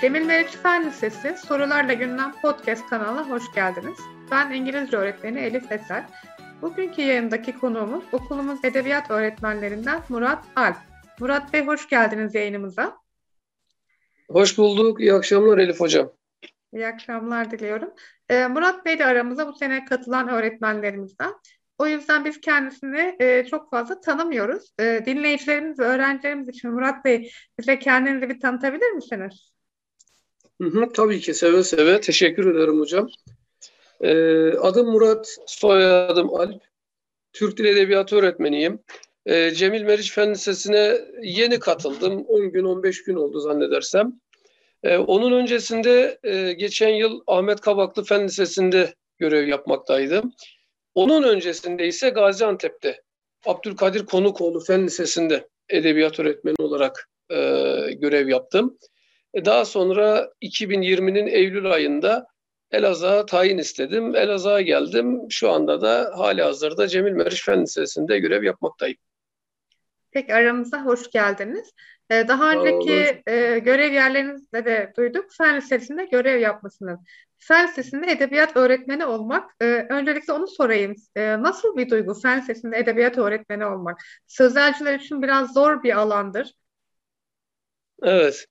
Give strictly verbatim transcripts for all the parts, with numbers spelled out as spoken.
Cemil Meriç Fen Lisesi Sorularla Gündem Podcast kanalına hoş geldiniz. Ben İngilizce öğretmeni Elif Esen. Bugünkü yayındaki konuğumuz okulumuz edebiyat öğretmenlerinden Murat Alp. Murat Bey hoş geldiniz yayınımıza. Hoş bulduk. İyi akşamlar Elif Hocam. İyi akşamlar diliyorum. Ee, Murat Bey de aramıza bu sene katılan öğretmenlerimizden. O yüzden biz kendisini e, çok fazla tanımıyoruz. E, dinleyicilerimiz ve öğrencilerimiz için Murat Bey bize kendinizi bir tanıtabilir misiniz? Hı hı, tabii ki seve seve. Teşekkür ederim hocam. Ee, adım Murat, soyadım Alp. Türk Dil Edebiyatı öğretmeniyim. Ee, Cemil Meriç Fen Lisesi'ne yeni katıldım. on gün on beş gün oldu zannedersem. Ee, onun öncesinde e, geçen yıl Ahmet Kabaklı Fen Lisesi'nde görev yapmaktaydım. Onun öncesinde ise Gaziantep'te Abdülkadir Konukoğlu Fen Lisesi'nde edebiyat öğretmeni olarak e, görev yaptım. Daha sonra iki bin yirminin Eylül ayında Elazığ'a tayin istedim. Elazığ'a geldim. Şu anda da halihazırda Cemil Meriç Fen Lisesi'nde görev yapmaktayım. Peki aramıza hoş geldiniz. Daha önceki e, görev yerlerinizde de duyduk. Fen Lisesi'nde görev yapmışsınız. Fen Lisesi'nde edebiyat öğretmeni olmak, e, öncelikle onu sorayım. E, nasıl bir duygu Fen Lisesi'nde edebiyat öğretmeni olmak? Sözelciler için biraz zor bir alandır. Evet.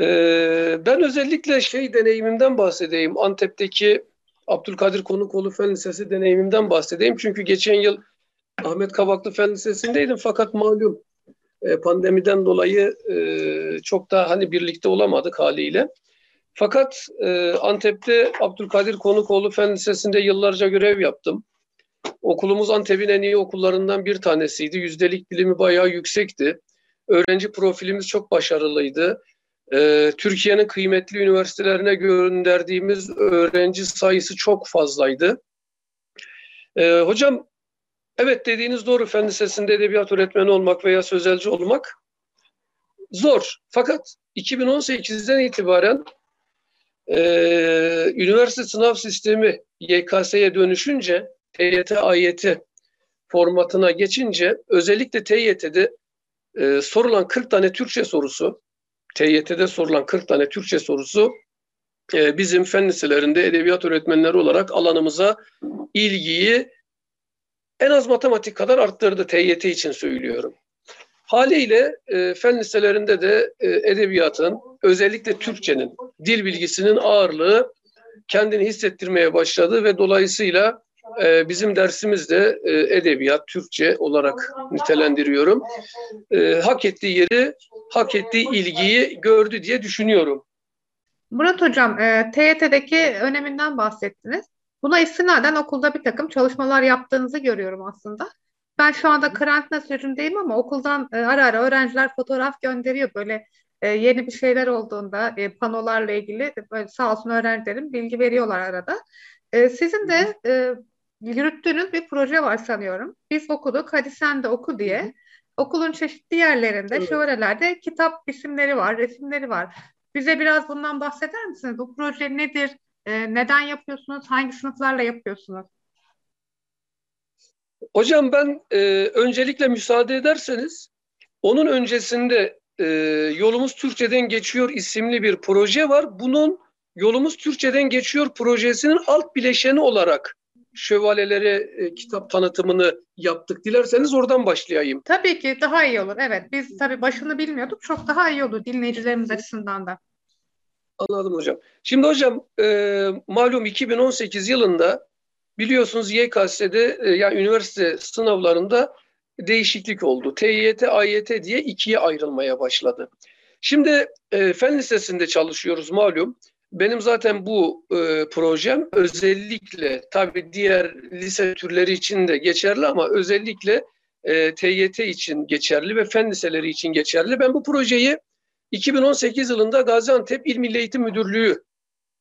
Ee, ben özellikle şey deneyimimden bahsedeyim. Antep'teki Abdülkadir Konukoğlu Fen Lisesi deneyimimden bahsedeyim. Çünkü geçen yıl Ahmet Kabaklı Fen Lisesi'ndeydim. Fakat malum e, pandemiden dolayı e, çok da hani birlikte olamadık haliyle. Fakat e, Antep'te Abdülkadir Konukoğlu Fen Lisesi'nde yıllarca görev yaptım. Okulumuz Antep'in en iyi okullarından bir tanesiydi. Yüzdelik dilimi bayağı yüksekti. Öğrenci profilimiz çok başarılıydı. Türkiye'nin kıymetli üniversitelerine gönderdiğimiz öğrenci sayısı çok fazlaydı. Ee, hocam, evet dediğiniz doğru. Fen Lisesi'nde edebiyat öğretmeni olmak veya sözelci olmak zor. Fakat iki bin on sekizden itibaren e, üniversite sınav sistemi Y K S'ye dönüşünce, T Y T, A Y T formatına geçince, özellikle T Y T'de e, sorulan kırk tane Türkçe sorusu, T Y T'de sorulan kırk tane Türkçe sorusu e, bizim fen liselerinde edebiyat öğretmenleri olarak alanımıza ilgiyi en az matematik kadar arttırdı, T Y T için söylüyorum. Haliyle e, fen liselerinde de e, edebiyatın, özellikle Türkçenin, dil bilgisinin ağırlığı kendini hissettirmeye başladı ve dolayısıyla e, bizim dersimiz de e, edebiyat, Türkçe olarak nitelendiriyorum. E, hak ettiği yeri, hak ettiği ilgiyi gördü diye düşünüyorum. Murat Hocam, e, T Y T'deki öneminden bahsettiniz. Buna istinaden okulda bir takım çalışmalar yaptığınızı görüyorum aslında. Ben şu anda karantina sürecindeyim ama okuldan e, ara ara öğrenciler fotoğraf gönderiyor. Böyle e, yeni bir şeyler olduğunda e, panolarla ilgili böyle sağ olsun öğrencilerim bilgi veriyorlar arada. E, sizin de e, yürüttüğünüz bir proje var sanıyorum. Biz okuduk, hadi sen de oku diye. Okulun çeşitli yerlerinde, evet, şövalelerde kitap isimleri var, resimleri var. Bize biraz bundan bahseder misiniz? Bu proje nedir? E, neden yapıyorsunuz? Hangi sınıflarla yapıyorsunuz? Hocam ben e, öncelikle müsaade ederseniz, onun öncesinde e, Yolumuz Türkçeden Geçiyor isimli bir proje var. Bunun Yolumuz Türkçeden Geçiyor projesinin alt bileşeni olarak şövalelere e, kitap tanıtımını yaptık. Dilerseniz oradan başlayayım. Tabii ki daha iyi olur. Evet, biz tabii başını bilmiyorduk. Çok daha iyi olur dinleyicilerimiz açısından da. Anladım hocam. Şimdi hocam e, malum iki bin on sekiz yılında biliyorsunuz Y K S'de e, yani üniversite sınavlarında değişiklik oldu. T Y T, A Y T diye ikiye ayrılmaya başladı. Şimdi e, Fen Lisesi'nde çalışıyoruz malum. Benim zaten bu e, projem özellikle, tabii diğer lise türleri için de geçerli ama özellikle e, T Y T için geçerli ve fen liseleri için geçerli. Ben bu projeyi iki bin on sekiz yılında Gaziantep İl Milli Eğitim Müdürlüğü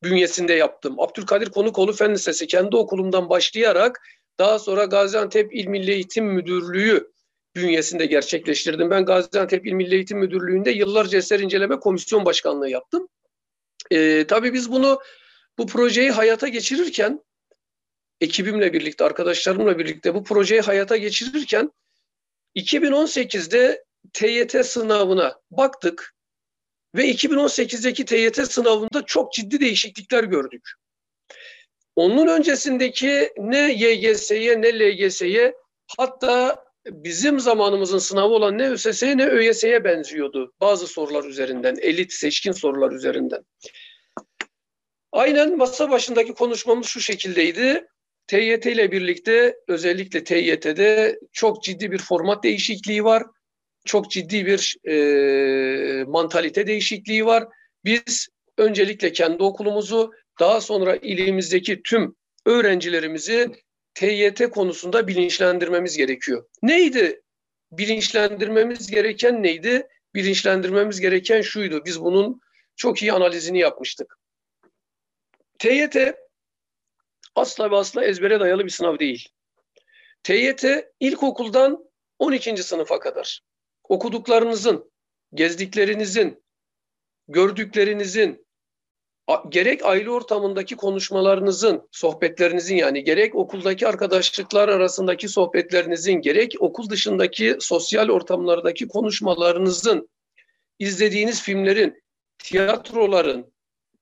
bünyesinde yaptım. Abdülkadir Konukoğlu Fen Lisesi kendi okulumdan başlayarak daha sonra Gaziantep İl Milli Eğitim Müdürlüğü bünyesinde gerçekleştirdim. Ben Gaziantep İl Milli Eğitim Müdürlüğü'nde yıllarca eser inceleme komisyon başkanlığı yaptım. Ee, tabii biz bunu, bu projeyi hayata geçirirken ekibimle birlikte, arkadaşlarımla birlikte bu projeyi hayata geçirirken iki bin on sekizde T Y T sınavına baktık ve iki bin on sekizdeki T Y T sınavında çok ciddi değişiklikler gördük. Onun öncesindeki ne Y G S'ye ne L G S'ye, hatta bizim zamanımızın sınavı olan ne ÖSS'ye ne ÖYS'ye benziyordu. Bazı sorular üzerinden, elit seçkin sorular üzerinden. Aynen masa başındaki konuşmamız şu şekildeydi. T Y T ile birlikte, özellikle T Y T'de çok ciddi bir format değişikliği var. Çok ciddi bir e, mantalite değişikliği var. Biz öncelikle kendi okulumuzu, daha sonra ilimizdeki tüm öğrencilerimizi T Y T konusunda bilinçlendirmemiz gerekiyor. Neydi? Bilinçlendirmemiz gereken neydi? Bilinçlendirmemiz gereken şuydu. Biz bunun çok iyi analizini yapmıştık. T Y T asla ve asla ezbere dayalı bir sınav değil. T Y T ilkokuldan on ikinci sınıfa kadar okuduklarınızın, gezdiklerinizin, gördüklerinizin, gerek aile ortamındaki konuşmalarınızın, sohbetlerinizin, yani gerek okuldaki arkadaşlıklar arasındaki sohbetlerinizin, gerek okul dışındaki sosyal ortamlardaki konuşmalarınızın, izlediğiniz filmlerin, tiyatroların,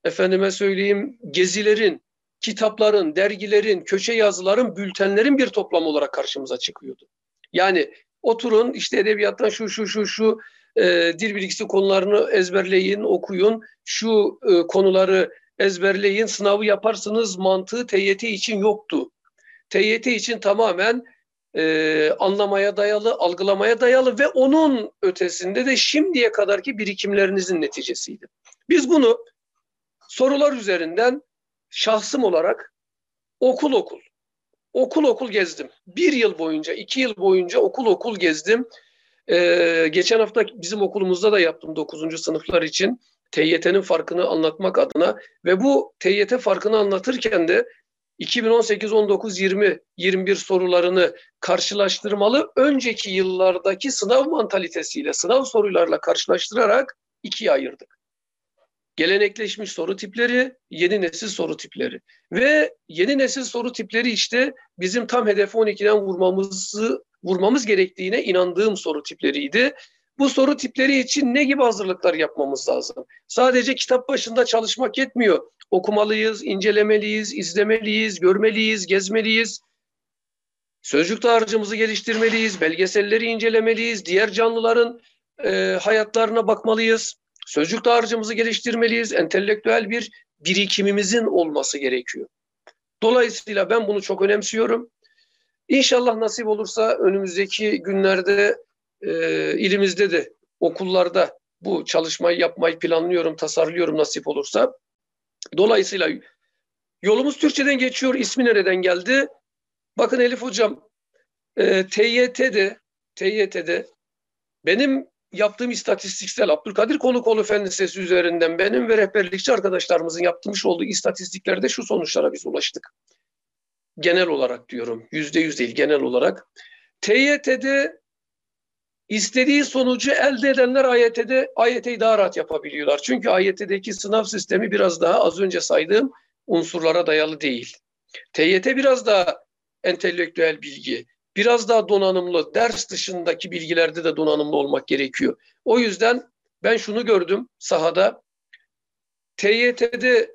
efendime söyleyeyim gezilerin, kitapların, dergilerin, köşe yazıların, bültenlerin bir toplam olarak karşımıza çıkıyordu. Yani oturun işte edebiyattan şu şu şu şu E, dil bilgisi konularını ezberleyin, okuyun, şu e, konuları ezberleyin, sınavı yaparsınız mantığı T Y T için yoktu. T Y T için tamamen e, anlamaya dayalı, algılamaya dayalı ve onun ötesinde de şimdiye kadarki birikimlerinizin neticesiydi. Biz bunu sorular üzerinden şahsım olarak okul okul, okul okul gezdim. Bir yıl boyunca, iki yıl boyunca okul okul gezdim. Ee, geçen hafta bizim okulumuzda da yaptım dokuzuncu sınıflar için T Y T'nin farkını anlatmak adına ve bu T Y T farkını anlatırken de iki bin on sekiz, on dokuz, yirmi, yirmi bir sorularını karşılaştırmalı, önceki yıllardaki sınav mantalitesiyle, sınav sorularla karşılaştırarak ikiye ayırdık. Gelenekleşmiş soru tipleri, yeni nesil soru tipleri ve yeni nesil soru tipleri işte bizim tam hedefi on ikiden vurmamızı vurmamız gerektiğine inandığım soru tipleriydi. Bu soru tipleri için ne gibi hazırlıklar yapmamız lazım? Sadece kitap başında çalışmak yetmiyor. Okumalıyız, incelemeliyiz, izlemeliyiz, görmeliyiz, gezmeliyiz. Sözcük dağarcığımızı geliştirmeliyiz, belgeselleri incelemeliyiz, diğer canlıların e, hayatlarına bakmalıyız. Sözcük dağarcığımızı geliştirmeliyiz, entelektüel bir birikimimizin olması gerekiyor. Dolayısıyla ben bunu çok önemsiyorum. İnşallah nasip olursa önümüzdeki günlerde e, ilimizde de okullarda bu çalışmayı yapmayı planlıyorum, tasarlıyorum nasip olursa. Dolayısıyla Yolumuz Türkçeden Geçiyor ismi nereden geldi? Bakın Elif Hocam, e, T Y T'de, T Y T'de benim yaptığım istatistiksel, Abdülkadir Konukoğlu Fen Lisesi üzerinden benim ve rehberlikçi arkadaşlarımızın yapmış olduğu istatistiklerde şu sonuçlara biz ulaştık. Genel olarak diyorum, yüzde yüz değil, genel olarak. T Y T'de istediği sonucu elde edenler A Y T'de, A Y T'yi daha rahat yapabiliyorlar. Çünkü A Y T'deki sınav sistemi biraz daha az önce saydığım unsurlara dayalı değil. T Y T biraz daha entelektüel bilgi, biraz daha donanımlı, ders dışındaki bilgilerde de donanımlı olmak gerekiyor. O yüzden ben şunu gördüm sahada, T Y T'de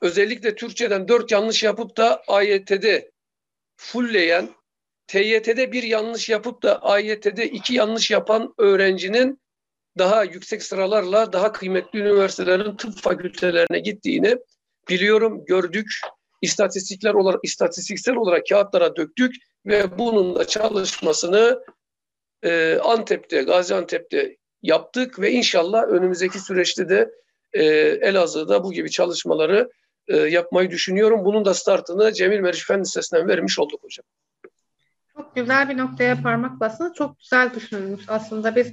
özellikle Türkçeden dört yanlış yapıp da A Y T'de fulleyen, T Y T'de bir yanlış yapıp da A Y T'de iki yanlış yapan öğrencinin daha yüksek sıralarla daha kıymetli üniversitelerin tıp fakültelerine gittiğini biliyorum, gördük. İstatistikler olarak, istatistiksel olarak kağıtlara döktük ve bunun da çalışmasını e, Antep'te, Gaziantep'te yaptık ve inşallah önümüzdeki süreçte de e, Elazığ'da bu gibi çalışmaları e, yapmayı düşünüyorum. Bunun da startını Cemil Meriç Fen Lisesi'nden vermiş olduk hocam. Çok güzel bir noktaya parmak bastınız. Çok güzel düşünülmüş. Aslında biz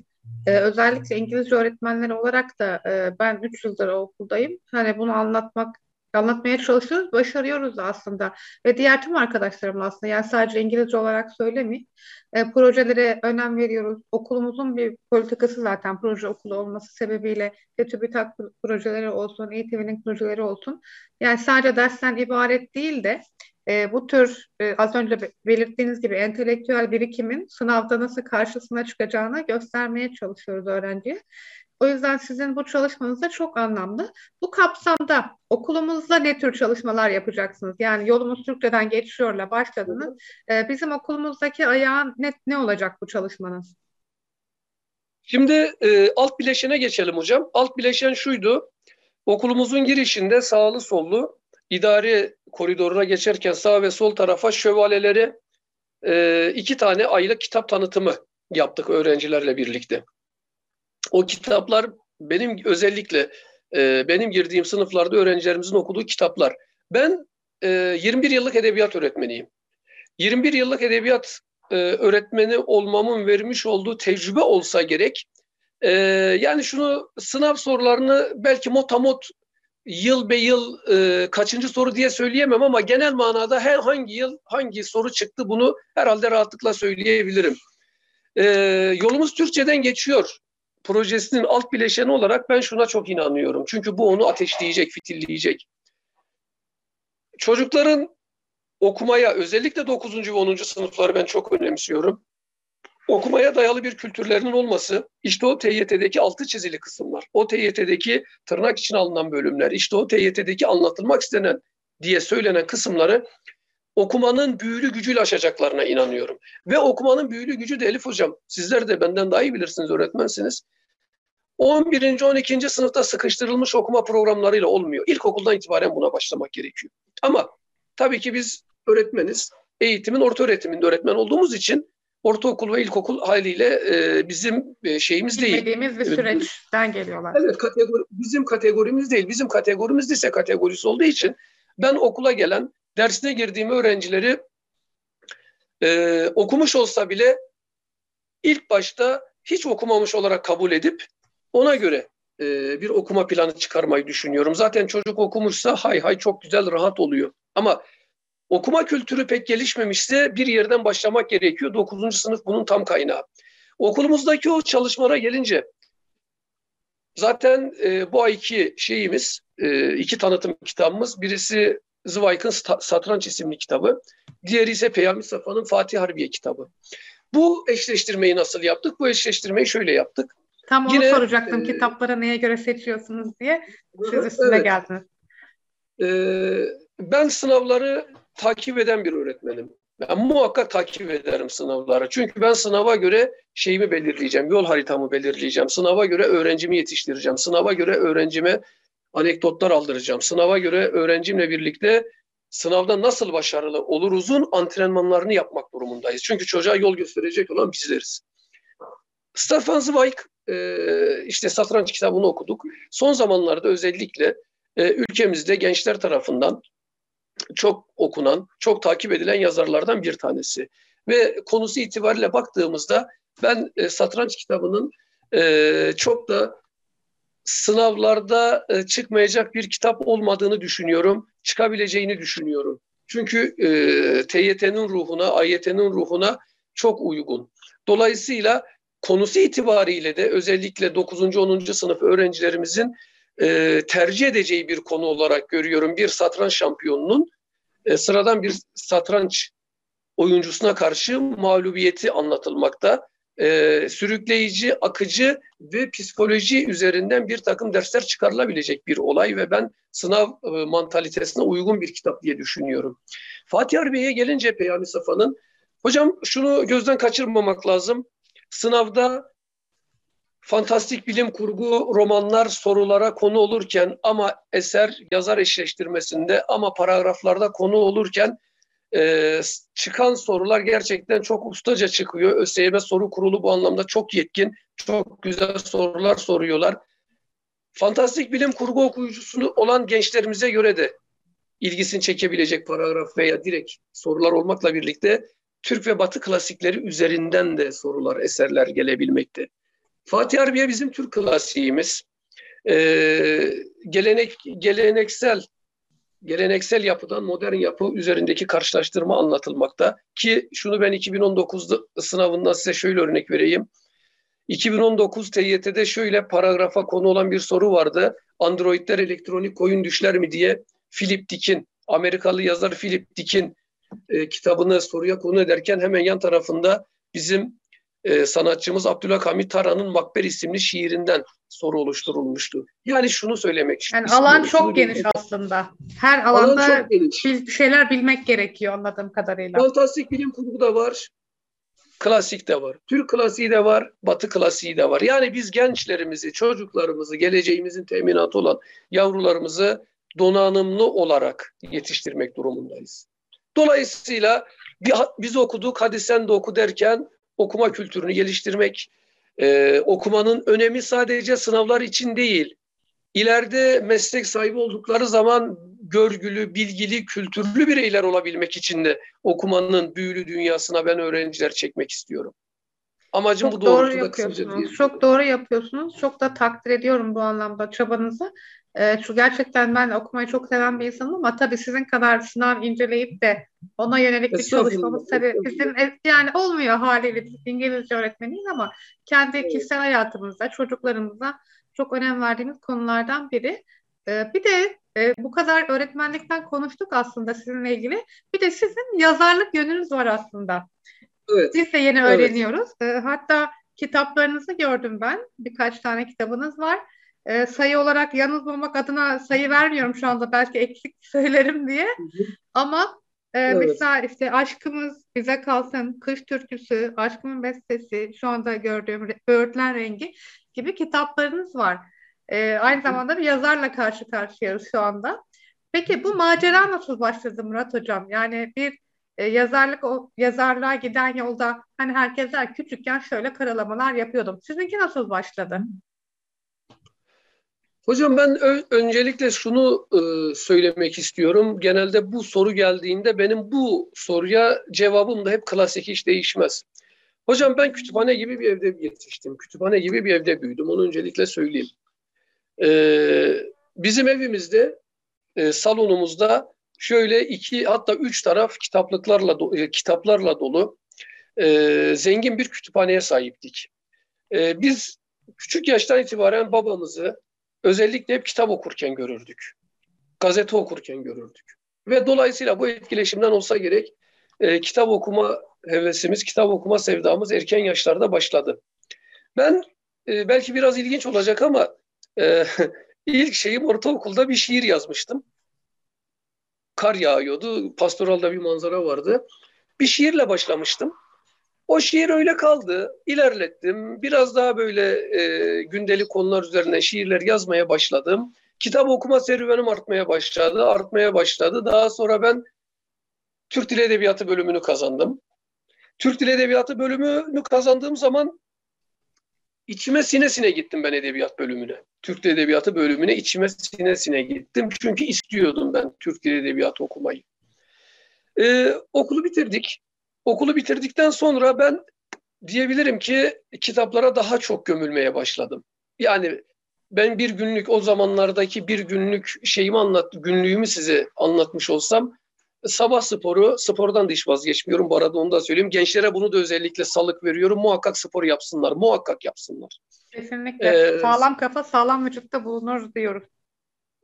e, özellikle İngilizce öğretmenleri olarak da e, ben üç yıldır okuldayım. Hani bunu anlatmak Anlatmaya çalışıyoruz, başarıyoruz aslında ve diğer tüm arkadaşlarımla aslında, yani sadece İngilizce olarak söylemeyeyim, e, projelere önem veriyoruz. Okulumuzun bir politikası zaten proje okulu olması sebebiyle de TÜBİTAK projeleri olsun, E T V'nin projeleri olsun. Yani sadece dersten ibaret değil de e, bu tür e, az önce belirttiğiniz gibi entelektüel birikimin sınavda nasıl karşısına çıkacağını göstermeye çalışıyoruz öğrenciye. O yüzden sizin bu çalışmanız da çok anlamlı. Bu kapsamda okulumuzda ne tür çalışmalar yapacaksınız? Yani Yolumuz Türkçeden Geçiyor'la başladınız. E, bizim okulumuzdaki ayağın net ne olacak bu çalışmanız? Şimdi e, alt bileşene geçelim hocam. Alt bileşen şuydu. Okulumuzun girişinde sağlı sollu idari koridoruna geçerken sağ ve sol tarafa şövalyeleri e, iki tane aylık kitap tanıtımı yaptık öğrencilerle birlikte. O kitaplar benim özellikle e, benim girdiğim sınıflarda öğrencilerimizin okuduğu kitaplar. Ben e, yirmi bir yıllık edebiyat öğretmeniyim. yirmi bir yıllık edebiyat e, öğretmeni olmamın vermiş olduğu tecrübe olsa gerek. Ee, yani şunu, sınav sorularını belki motamot yıl be yıl e, kaçıncı soru diye söyleyemem ama genel manada her hangi yıl hangi soru çıktı bunu herhalde rahatlıkla söyleyebilirim. Ee, Yolumuz Türkçeden Geçiyor projesinin alt bileşeni olarak ben şuna çok inanıyorum. Çünkü bu onu ateşleyecek, fitilleyecek. Çocukların okumaya, özellikle dokuzuncu ve onuncu sınıfları ben çok önemsiyorum. Okumaya dayalı bir kültürlerinin olması, işte o T Y T'deki altı çizili kısımlar, o T Y T'deki tırnak içine alınan bölümler, işte o T Y T'deki anlatılmak istenen diye söylenen kısımları okumanın büyülü gücüyle aşacaklarına inanıyorum. Ve okumanın büyülü gücü de Elif Hocam, sizler de benden daha iyi bilirsiniz, öğretmensiniz. on birinci on ikinci sınıfta sıkıştırılmış okuma programlarıyla olmuyor. İlkokuldan itibaren buna başlamak gerekiyor. Ama tabii ki biz öğretmeniz, eğitimin orta öğretiminde öğretmen olduğumuz için ortaokul ve ilkokul haliyle e, bizim e, şeyimiz değil. Bilmediğimiz bir süreçten geliyorlar. Evet, kategori, bizim kategorimiz değil. Bizim kategorimiz lise kategorisi olduğu için ben okula gelen, dersine girdiğim öğrencileri e, okumuş olsa bile ilk başta hiç okumamış olarak kabul edip ona göre e, bir okuma planı çıkarmayı düşünüyorum. Zaten çocuk okumuşsa hay hay çok güzel, rahat oluyor. Ama okuma kültürü pek gelişmemişse bir yerden başlamak gerekiyor. dokuzuncu sınıf bunun tam kaynağı. Okulumuzdaki o çalışmalara gelince zaten e, bu ayki şeyimiz, e, iki tanıtım kitabımız. Birisi Zweig'in Satranç isimli kitabı. Diğeri ise Peyami Safa'nın Fatih Harbiye kitabı. Bu eşleştirmeyi nasıl yaptık? Bu eşleştirmeyi şöyle yaptık. Tam onu Yine, soracaktım. E, kitapları neye göre seçiyorsunuz diye siz üstüne evet. geldiniz. Evet. Ben sınavları takip eden bir öğretmenim. Ben muhakkak takip ederim sınavları. Çünkü ben sınava göre şeyimi belirleyeceğim, yol haritamı belirleyeceğim. Sınava göre öğrencimi yetiştireceğim. Sınava göre öğrencime anekdotlar aldıracağım. Sınava göre öğrencimle birlikte sınavda nasıl başarılı oluruzun antrenmanlarını yapmak durumundayız. Çünkü çocuğa yol gösterecek olan bizleriz. Stefan Zweig, işte Satranç kitabını okuduk. Son zamanlarda özellikle ülkemizde gençler tarafından çok okunan, çok takip edilen yazarlardan bir tanesi. Ve konusu itibariyle baktığımızda ben e, Satranç kitabının e, çok da sınavlarda e, çıkmayacak bir kitap olmadığını düşünüyorum. Çıkabileceğini düşünüyorum. Çünkü e, T Y T'nin ruhuna, A Y T'nin ruhuna çok uygun. Dolayısıyla konusu itibariyle de özellikle dokuzuncu onuncu sınıf öğrencilerimizin E, tercih edeceği bir konu olarak görüyorum. Bir satranç şampiyonunun e, sıradan bir satranç oyuncusuna karşı mağlubiyeti anlatılmakta. E, sürükleyici, akıcı ve psikoloji üzerinden bir takım dersler çıkarılabilecek bir olay ve ben sınav e, mantalitesine uygun bir kitap diye düşünüyorum. Fatih Harbiye'ye gelince Peyami Safa'nın, hocam şunu gözden kaçırmamak lazım. Sınavda fantastik bilim kurgu romanlar sorulara konu olurken ama eser yazar eşleştirmesinde ama paragraflarda konu olurken e, çıkan sorular gerçekten çok ustaca çıkıyor. ÖSYM soru kurulu bu anlamda çok yetkin, çok güzel sorular soruyorlar. Fantastik bilim kurgu okuyucusu olan gençlerimize göre de ilgisini çekebilecek paragraf veya direkt sorular olmakla birlikte Türk ve Batı klasikleri üzerinden de sorular, eserler gelebilmekte. Fatih Harbiye bizim Türk klasiğimiz. Ee, gelenek, geleneksel geleneksel yapıdan modern yapı üzerindeki karşılaştırma anlatılmakta. Ki şunu ben iki bin on dokuz sınavından size şöyle örnek vereyim. iki bin on dokuz T Y T'de şöyle paragrafa konu olan bir soru vardı. Androidler elektronik koyun düşler mi diye Philip Dick'in, Amerikalı yazar Philip Dick'in e, kitabını soruya konu ederken hemen yan tarafında bizim e, sanatçımız Abdülhak Hamit Tara'nın Makber isimli şiirinden soru oluşturulmuştu. Yani şunu söylemek istiyorum. Yani alan çok geniş bilmek. aslında. Her alanda alan bir şeyler bilmek gerekiyor anladığım kadarıyla. Fantastik bilim kurgu da var. Klasik de var. Türk klasiği de var, Batı klasiği de var. Yani biz gençlerimizi, çocuklarımızı, geleceğimizin teminatı olan yavrularımızı donanımlı olarak yetiştirmek durumundayız. Dolayısıyla biz okuduk, hadi sen de oku derken okuma kültürünü geliştirmek, e, okumanın önemi sadece sınavlar için değil, ileride meslek sahibi oldukları zaman görgülü, bilgili, kültürlü bireyler olabilmek için de okumanın büyülü dünyasına ben öğrenciler çekmek istiyorum. Amacım çok bu doğrultuda kısaca diye. Çok doğru yapıyorsunuz. Çok da takdir ediyorum bu anlamda çabanızı. Ee, şu gerçekten ben okumayı çok seven bir insanım ama tabii sizin kadar sınav inceleyip de ona yönelik bir çalışmamız tabii bizim yani olmuyor haliyle. Biz İngilizce öğretmeniyiz ama kendi kişisel hayatımıza, çocuklarımıza çok önem verdiğimiz konulardan biri. Ee, bir de e, bu kadar öğretmenlikten konuştuk aslında sizinle ilgili. Bir de sizin yazarlık yönünüz var aslında. Evet. Biz de yeni evet. öğreniyoruz. E, hatta kitaplarınızı gördüm ben. Birkaç tane kitabınız var. E, sayı olarak yanılmamak adına sayı vermiyorum şu anda. Belki eksik söylerim diye. Hı hı. Ama e, evet. mesela işte Aşkımız Bize Kalsın, Kış Türküsü, Aşkımın Bestesi, şu anda gördüğüm Böğürtlen Rengi gibi kitaplarınız var. Ee, aynı zamanda bir yazarla karşı karşıyayız şu anda. Peki bu macera nasıl başladı Murat Hocam? Yani bir e, yazarlık o, yazarlığa giden yolda hani herkesler küçükken şöyle karalamalar yapıyordum. Sizinki nasıl başladı? Hocam ben ö- öncelikle şunu e, söylemek istiyorum. Genelde bu soru geldiğinde benim bu soruya cevabım da hep klasik, hiç değişmez. Hocam ben kütüphane gibi bir evde yetiştim. Kütüphane gibi bir evde büyüdüm. Onu öncelikle söyleyeyim. Ee, bizim evimizde e, salonumuzda şöyle iki hatta üç taraf kitaplıklarla do- e, kitaplarla dolu e, zengin bir kütüphaneye sahiptik. E, biz küçük yaştan itibaren babamızı özellikle hep kitap okurken görürdük, gazete okurken görürdük ve dolayısıyla bu etkileşimden olsa gerek e, kitap okuma hevesimiz, kitap okuma sevdamız erken yaşlarda başladı. Ben e, belki biraz ilginç olacak ama Ee, ilk şeyim ortaokulda bir şiir yazmıştım. Kar yağıyordu, pastoralda bir manzara vardı. Bir şiirle başlamıştım. O şiir öyle kaldı, ilerlettim. Biraz daha böyle e, gündelik konular üzerine şiirler yazmaya başladım. Kitap okuma serüvenim artmaya başladı, artmaya başladı. Daha sonra ben Türk Dili Edebiyatı bölümünü kazandım. Türk Dili Edebiyatı bölümünü kazandığım zaman İçime sine sine gittim ben edebiyat bölümüne. Türk Dili Edebiyatı bölümüne içime sine sine gittim. Çünkü istiyordum ben Türk Dili Edebiyatı okumayı. Ee, okulu bitirdik. Okulu bitirdikten sonra ben diyebilirim ki kitaplara daha çok gömülmeye başladım. Yani ben bir günlük o zamanlardaki bir günlük şeyimi anlat, günlüğümü size anlatmış olsam sabah sporu, spordan da hiç vazgeçmiyorum. Bu arada onu da söyleyeyim. Gençlere bunu da özellikle salık veriyorum. Muhakkak spor yapsınlar. Muhakkak yapsınlar. Kesinlikle. Ee, sağlam kafa sağlam vücutta bulunur diyorum.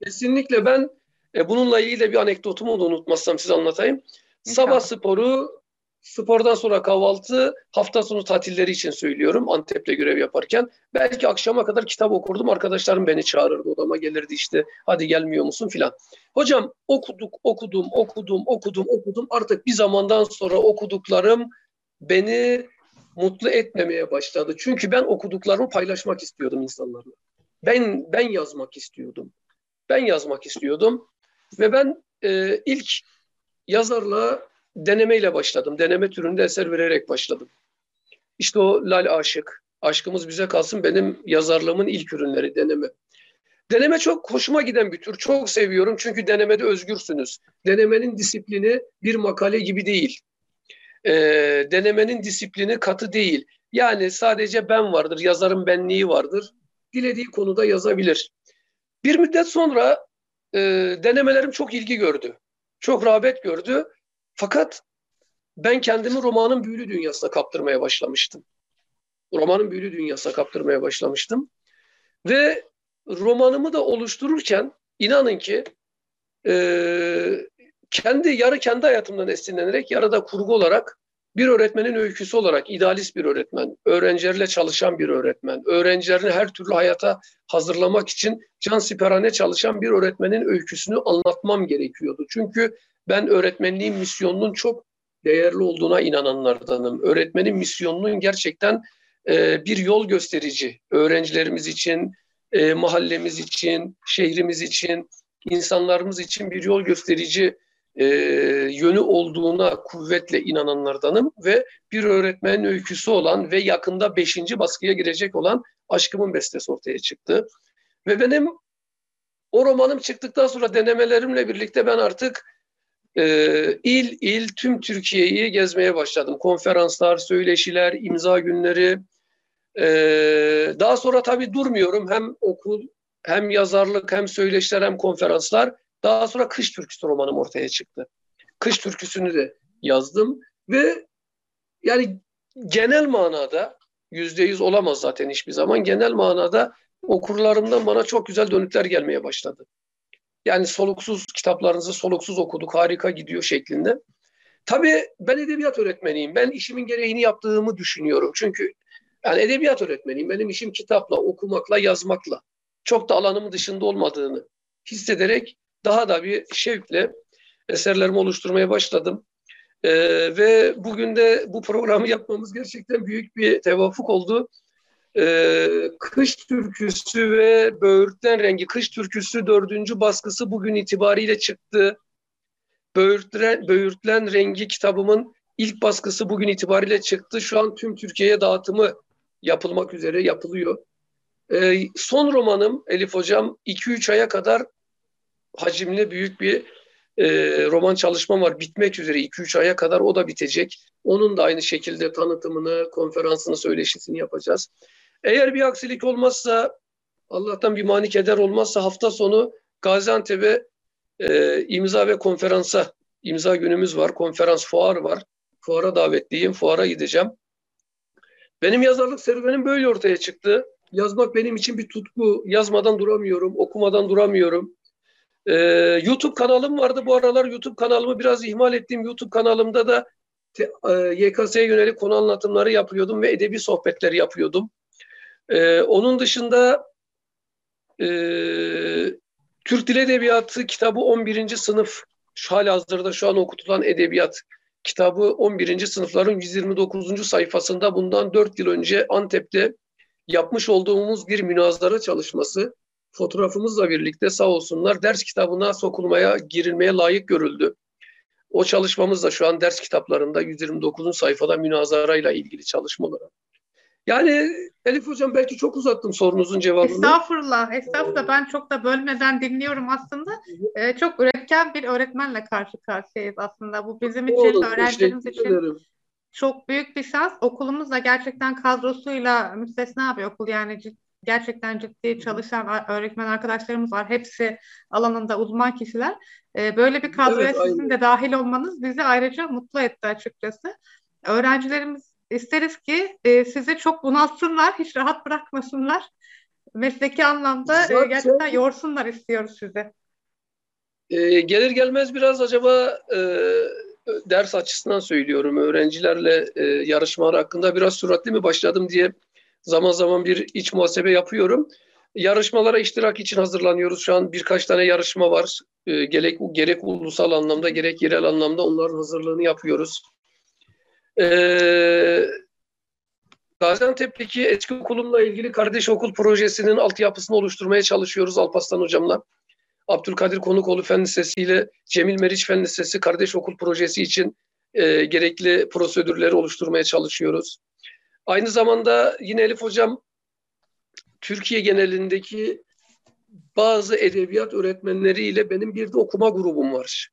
Kesinlikle. Ben e, bununla ilgili de bir anekdotumu da unutmazsam size anlatayım. İnşallah. Sabah sporu, spordan sonra kahvaltı, hafta sonu tatilleri için söylüyorum. Antep'te görev yaparken. Belki akşama kadar kitap okurdum. Arkadaşlarım beni çağırırdı. Odama gelirdi işte. Hadi gelmiyor musun filan. Hocam okuduk, okudum, okudum, okudum, okudum. Artık bir zamandan sonra okuduklarım beni mutlu etmemeye başladı. Çünkü ben okuduklarımı paylaşmak istiyordum insanlarla. Ben ben yazmak istiyordum. Ben yazmak istiyordum. Ve ben e, ilk yazarla denemeyle başladım. Deneme türünde eser vererek başladım. İşte o Lal Aşık, Aşkımız Bize Kalsın benim yazarlığımın ilk ürünleri deneme. Deneme çok hoşuma giden bir tür. Çok seviyorum çünkü denemede özgürsünüz. Denemenin disiplini bir makale gibi değil. Ee, denemenin disiplini katı değil. Yani sadece ben vardır, yazarın benliği vardır. Dilediği konuda yazabilir. Bir müddet sonra e, denemelerim çok ilgi gördü. Çok rağbet gördü. Fakat ben kendimi romanın büyülü dünyasına kaptırmaya başlamıştım. Romanın büyülü dünyasına kaptırmaya başlamıştım. Ve romanımı da oluştururken inanın ki e, kendi yarı kendi hayatımdan esinlenerek, yarı da kurgu olarak, bir öğretmenin öyküsü olarak idealist bir öğretmen, öğrencilerle çalışan bir öğretmen, öğrencilerini her türlü hayata hazırlamak için can siperhane çalışan bir öğretmenin öyküsünü anlatmam gerekiyordu. Çünkü ben öğretmenliğin misyonunun çok değerli olduğuna inananlardanım. Öğretmenin misyonunun gerçekten e, bir yol gösterici, öğrencilerimiz için, e, mahallemiz için, şehrimiz için, insanlarımız için bir yol gösterici E, yönü olduğuna kuvvetle inananlardanım ve bir öğretmenin öyküsü olan ve yakında beşinci baskıya girecek olan Aşkımın Bestesi ortaya çıktı. Ve benim o romanım çıktıktan sonra denemelerimle birlikte ben artık e, il il tüm Türkiye'yi gezmeye başladım. Konferanslar, söyleşiler, imza günleri. E, daha sonra tabii durmuyorum. Hem okul, hem yazarlık, hem söyleşiler, hem konferanslar. Daha sonra Kış Türküsü romanım ortaya çıktı. Kış Türküsü'nü de yazdım ve yani genel manada, yüzde yüz olamaz zaten hiçbir zaman, genel manada okurlarımdan bana çok güzel dönükler gelmeye başladı. Yani soluksuz kitaplarınızı soluksuz okuduk, harika gidiyor şeklinde. Tabii ben edebiyat öğretmeniyim. Ben işimin gereğini yaptığımı düşünüyorum. Çünkü yani edebiyat öğretmeniyim. Benim işim kitapla, okumakla, yazmakla. Çok da alanımın dışında olmadığını hissederek daha da bir şevkle eserlerimi oluşturmaya başladım. Ee, ve bugün de bu programı yapmamız gerçekten büyük bir tevafuk oldu. Ee, Kış Türküsü ve Böğürtlen Rengi. Kış Türküsü dördüncü baskısı bugün itibariyle çıktı. Böğürtlen, Böğürtlen Rengi kitabımın ilk baskısı bugün itibariyle çıktı. Şu an tüm Türkiye'ye dağıtımı yapılmak üzere yapılıyor. Ee, son romanım Elif Hocam iki üç aya kadar hacimli büyük bir e, roman çalışmam var. Bitmek üzere iki üç aya kadar o da bitecek. Onun da aynı şekilde tanıtımını, konferansını, söyleşisini yapacağız. Eğer bir aksilik olmazsa, Allah'tan bir mani keder olmazsa hafta sonu Gaziantep'e e, imza ve konferansa, imza günümüz var. Konferans, fuar var. Fuara davetliyim, fuara gideceğim. Benim yazarlık serüvenim böyle ortaya çıktı. Yazmak benim için bir tutku. Yazmadan duramıyorum, okumadan duramıyorum. Ee, YouTube kanalım vardı bu aralar. YouTube kanalımı biraz ihmal ettiğim YouTube kanalımda da te, e, Y K S'ye yönelik konu anlatımları yapıyordum ve edebi sohbetleri yapıyordum. Ee, onun dışında e, Türk Dil Edebiyatı kitabı on birinci sınıf, şu halihazırda şu an okutulan edebiyat kitabı on birinci sınıfların yüz yirmi dokuzuncu sayfasında bundan dört yıl önce Antep'te yapmış olduğumuz bir münazara çalışması, fotoğrafımızla birlikte sağ olsunlar ders kitabına sokulmaya, girilmeye layık görüldü. O çalışmamız da şu an ders kitaplarında yüz yirmi dokuzuncu sayfada münazarayla ilgili çalışmalar. Yani Elif Hocam belki çok uzattım sorunuzun cevabını. Estağfurullah, estağfurullah. Ben çok da bölmeden dinliyorum aslında. Ee, çok üretken bir öğretmenle karşı karşıyayız aslında. Bu bizim için, Oğlum, öğrencilerimiz için ederim. Çok büyük bir şans. Okulumuz da gerçekten kadrosuyla müstesna bir okul, yani ciddi. Gerçekten ciddi çalışan öğretmen arkadaşlarımız var. Hepsi alanında uzman kişiler. Böyle bir kadroya evet, sizin de dahil olmanız bizi ayrıca mutlu etti açıkçası. Öğrencilerimiz isteriz ki sizi çok bunaltsınlar, hiç rahat bırakmasınlar. Mesleki anlamda zaten gerçekten yorsunlar istiyoruz sizi. E, gelir gelmez biraz acaba e, ders açısından söylüyorum. Öğrencilerle e, yarışmalar hakkında biraz süratli mi başladım diye zaman zaman bir iç muhasebe yapıyorum. Yarışmalara iştirak için hazırlanıyoruz. Şu an birkaç tane yarışma var. E, gerek, gerek ulusal anlamda, gerek yerel anlamda onların hazırlığını yapıyoruz. E, Gaziantep'teki eski okulumla ilgili kardeş okul projesinin altyapısını oluşturmaya çalışıyoruz Alparslan Hocam'la. Abdülkadir Konukoğlu Fen Lisesi ile Cemil Meriç Fen Lisesi kardeş okul projesi için e, gerekli prosedürleri oluşturmaya çalışıyoruz. Aynı zamanda yine Elif Hocam, Türkiye genelindeki bazı edebiyat öğretmenleriyle benim bir de okuma grubum var.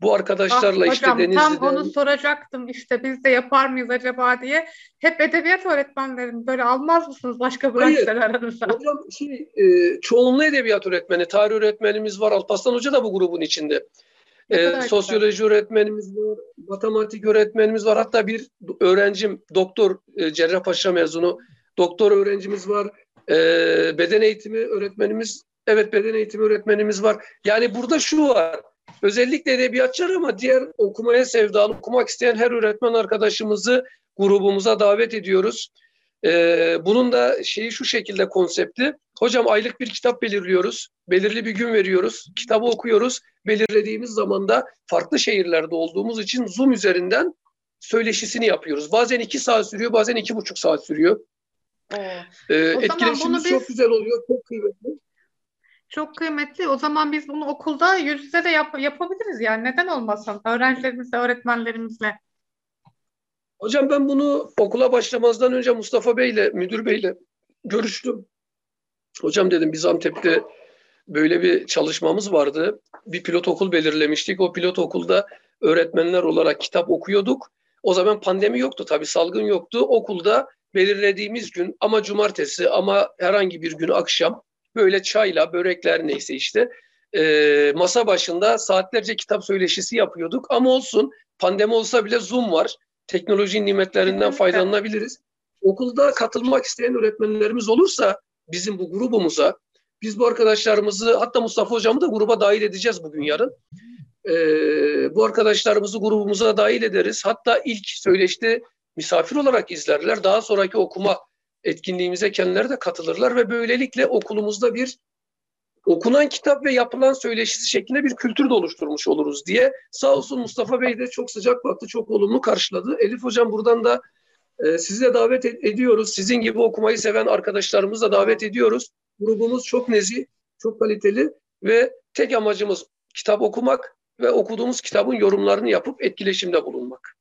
Bu arkadaşlarla ah, işte hocam, Denizli'den... Hocam tam onu soracaktım, işte biz de yapar mıyız acaba diye. Hep edebiyat öğretmenlerini böyle almaz mısınız başka branşlar aranızda? Hocam şey, e, çoğunluğu edebiyat öğretmeni, tarih öğretmenimiz var. Alparslan Hoca da bu grubun içinde. E, sosyoloji güzel. Öğretmenimiz var, matematik öğretmenimiz var. Hatta bir öğrencim, doktor e, Cerrahpaşa mezunu, doktor öğrencimiz var. E, beden eğitimi öğretmenimiz, evet beden eğitimi öğretmenimiz var. Yani burada şu var, Özellikle edebiyatçılar ama diğer okumaya sevdalı, okumak isteyen her öğretmen arkadaşımızı grubumuza davet ediyoruz. Ee, bunun da şeyi şu şekilde konsepti. Hocam aylık bir kitap belirliyoruz. Belirli bir gün veriyoruz. Kitabı okuyoruz. Belirlediğimiz zamanda farklı şehirlerde olduğumuz için Zoom üzerinden söyleşisini yapıyoruz. Bazen iki saat sürüyor, bazen iki buçuk saat sürüyor. Ee, etkileşimimiz biz... çok güzel oluyor, çok kıymetli. Çok kıymetli. O zaman biz bunu okulda yüz yüze de yap yapabiliriz. Yani neden olmasın? Öğrencilerimizle, öğretmenlerimizle. Hocam ben bunu okula başlamazdan önce Mustafa Bey'le, müdür Bey'le görüştüm. Hocam dedim biz Antep'te böyle bir çalışmamız vardı. Bir pilot okul belirlemiştik. O pilot okulda öğretmenler olarak kitap okuyorduk. O zaman pandemi yoktu tabii, salgın yoktu. Okulda belirlediğimiz gün ama cumartesi ama herhangi bir gün akşam böyle çayla, börekler neyse işte e, masa başında saatlerce kitap söyleşisi yapıyorduk. Ama olsun, pandemi olsa bile Zoom var. Teknolojinin nimetlerinden faydalanabiliriz. Okulda katılmak isteyen öğretmenlerimiz olursa bizim bu grubumuza, biz bu arkadaşlarımızı, hatta Mustafa Hocam'ı da gruba dahil edeceğiz bugün yarın. Ee, bu arkadaşlarımızı grubumuza dahil ederiz. Hatta ilk söyleşte misafir olarak izlerler. Daha sonraki okuma etkinliğimize kendileri de katılırlar ve böylelikle okulumuzda bir okunan kitap ve yapılan söyleşisi şeklinde bir kültür de oluşturmuş oluruz diye. Sağ olsun Mustafa Bey de çok sıcak baktı, çok olumlu karşıladı. Elif Hocam buradan da e, sizi de davet ed ediyoruz. Sizin gibi okumayı seven arkadaşlarımızı da davet ediyoruz. Grubumuz çok nezih, çok kaliteli ve tek amacımız kitap okumak ve okuduğumuz kitabın yorumlarını yapıp etkileşimde bulunmak.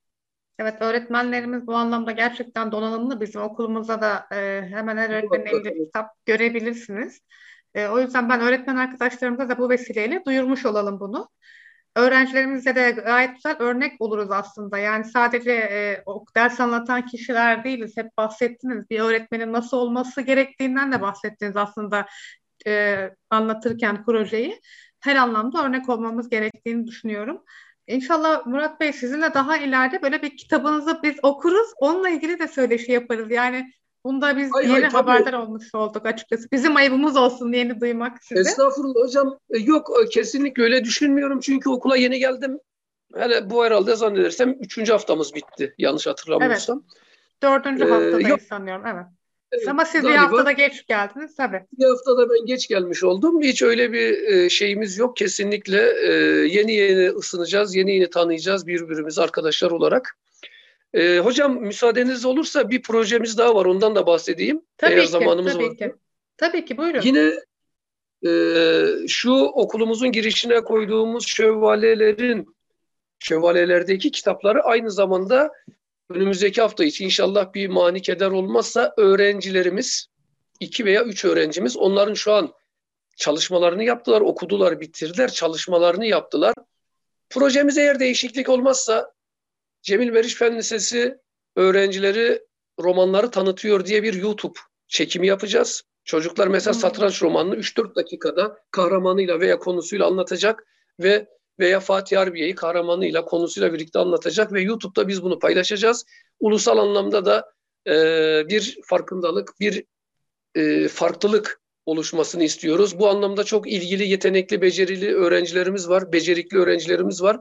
Evet, öğretmenlerimiz bu anlamda gerçekten donanımlı. Bizim okulumuzda da e, hemen her öğretmenin elinde kitap görebilirsiniz. E, o yüzden ben öğretmen arkadaşlarımıza da bu vesileyle duyurmuş olalım bunu. Öğrencilerimize de gayet güzel örnek oluruz aslında. Yani sadece e, ders anlatan kişiler değiliz. Hep bahsettiniz. Bir öğretmenin nasıl olması gerektiğinden de bahsettiniz aslında e, anlatırken projeyi. Her anlamda örnek olmamız gerektiğini düşünüyorum. İnşallah Murat Bey sizinle daha ileride böyle bir kitabınızı biz okuruz. Onunla ilgili de söyleşi yaparız. Yani bunda biz hayır, yeni hayır, haberdar tabii. olmuş olduk açıkçası. Bizim ayıbımız olsun yeni duymak sizi. Estağfurullah hocam. Yok, kesinlikle öyle düşünmüyorum. Çünkü okula yeni geldim. Hele bu herhalde zannedersem üçüncü haftamız bitti. Yanlış hatırlamıyorsam. Evet. Dördüncü ee, haftadayız yok. sanıyorum. Evet. Evet, ama siz galiba bir haftada geç geldiniz tabii. Bir haftada ben geç gelmiş oldum. Hiç öyle bir şeyimiz yok. Kesinlikle yeni yeni ısınacağız, yeni yeni tanıyacağız birbirimizi arkadaşlar olarak. Hocam müsaadeniz olursa bir projemiz daha var. Ondan da bahsedeyim. Tabii Eğer ki, zamanımız tabii var. Ki. Tabii ki, buyurun. Yine şu okulumuzun girişine koyduğumuz şövalelerin, şövalelerdeki kitapları aynı zamanda önümüzdeki hafta için inşallah bir mani keder olmazsa öğrencilerimiz, iki veya üç öğrencimiz, onların şu an çalışmalarını yaptılar, okudular, bitirdiler, çalışmalarını yaptılar. Projemiz eğer değişiklik olmazsa Cemil Meriç Fen Lisesi öğrencileri romanları tanıtıyor diye bir YouTube çekimi yapacağız. Çocuklar mesela Satranç romanını üç dört dakikada kahramanıyla veya konusuyla anlatacak ve veya Fatih Harbiye'yi kahramanıyla, konusuyla birlikte anlatacak ve YouTube'da biz bunu paylaşacağız. Ulusal anlamda da e, bir farkındalık, bir e, farklılık oluşmasını istiyoruz. Bu anlamda çok ilgili, yetenekli, becerili öğrencilerimiz var, becerikli öğrencilerimiz var.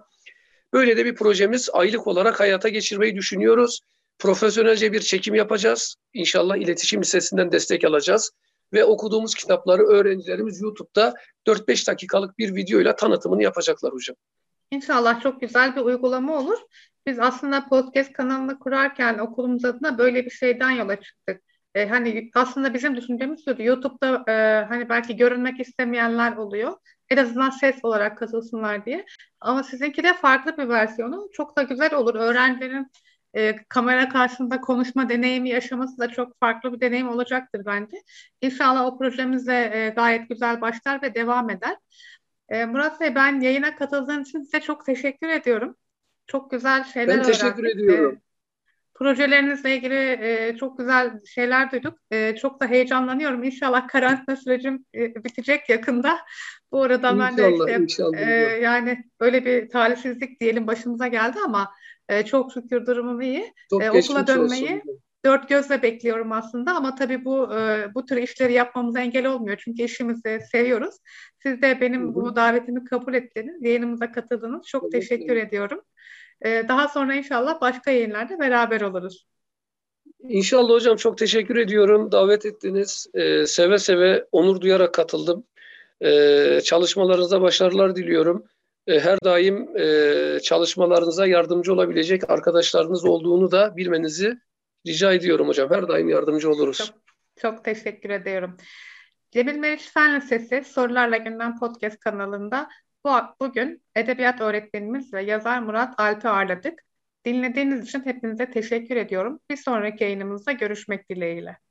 Böyle de bir projemiz aylık olarak hayata geçirmeyi düşünüyoruz. Profesyonelce bir çekim yapacağız. İnşallah iletişim lisesinden destek alacağız. Ve okuduğumuz kitapları öğrencilerimiz YouTube'da dört beş dakikalık bir videoyla tanıtımını yapacaklar hocam. İnşallah çok güzel bir uygulama olur. Biz aslında podcast kanalını kurarken okulumuz adına böyle bir şeyden yola çıktık. Ee, hani aslında bizim düşüncemiz şuydu. YouTube'da e, hani belki görünmek istemeyenler oluyor. En azından ses olarak katılsınlar diye. Ama sizinki de farklı bir versiyonu. Çok da güzel olur. Öğrencilerin E, kamera karşısında konuşma deneyimi yaşaması da çok farklı bir deneyim olacaktır bence. İnşallah o projemize e, gayet güzel başlar ve devam eder. E, Murat Bey, ben yayına katıldığınız için size çok teşekkür ediyorum. Çok güzel şeyler öğrendik. Ben teşekkür öğrendik. ediyorum. E, projelerinizle ilgili e, çok güzel şeyler duyduk. E, çok da heyecanlanıyorum. İnşallah karantina sürecim e, bitecek yakında. Bu arada ben de işte, inşallah. E, yani böyle bir talihsizlik diyelim başımıza geldi ama Ee, çok şükür durumum iyi. Ee, okula dönmeyi olsun. dört gözle bekliyorum aslında, ama tabii bu e, bu tür işleri yapmamıza engel olmuyor. Çünkü işimizi seviyoruz. Siz de benim bu davetimi kabul ettiniz, yayınımıza katıldınız. Çok evet, teşekkür evet. ediyorum. E, daha sonra inşallah başka yayınlarda beraber oluruz. İnşallah hocam, çok teşekkür ediyorum. Davet ettiniz. E, seve seve, onur duyarak katıldım. E, çalışmalarınıza başarılar diliyorum. E, her daim e, çalışmalarınıza yardımcı olabilecek arkadaşlarınız olduğunu da bilmenizi rica ediyorum hocam. Her daim yardımcı oluruz. Çok, çok teşekkür ediyorum. Cemil Meriç Fen Lisesi Sorularla Gündem Podcast kanalında bu, bugün edebiyat öğretmenimiz ve yazar Murat Alp'i ağırladık. Dinlediğiniz için hepinize teşekkür ediyorum. Bir sonraki yayınımızda görüşmek dileğiyle.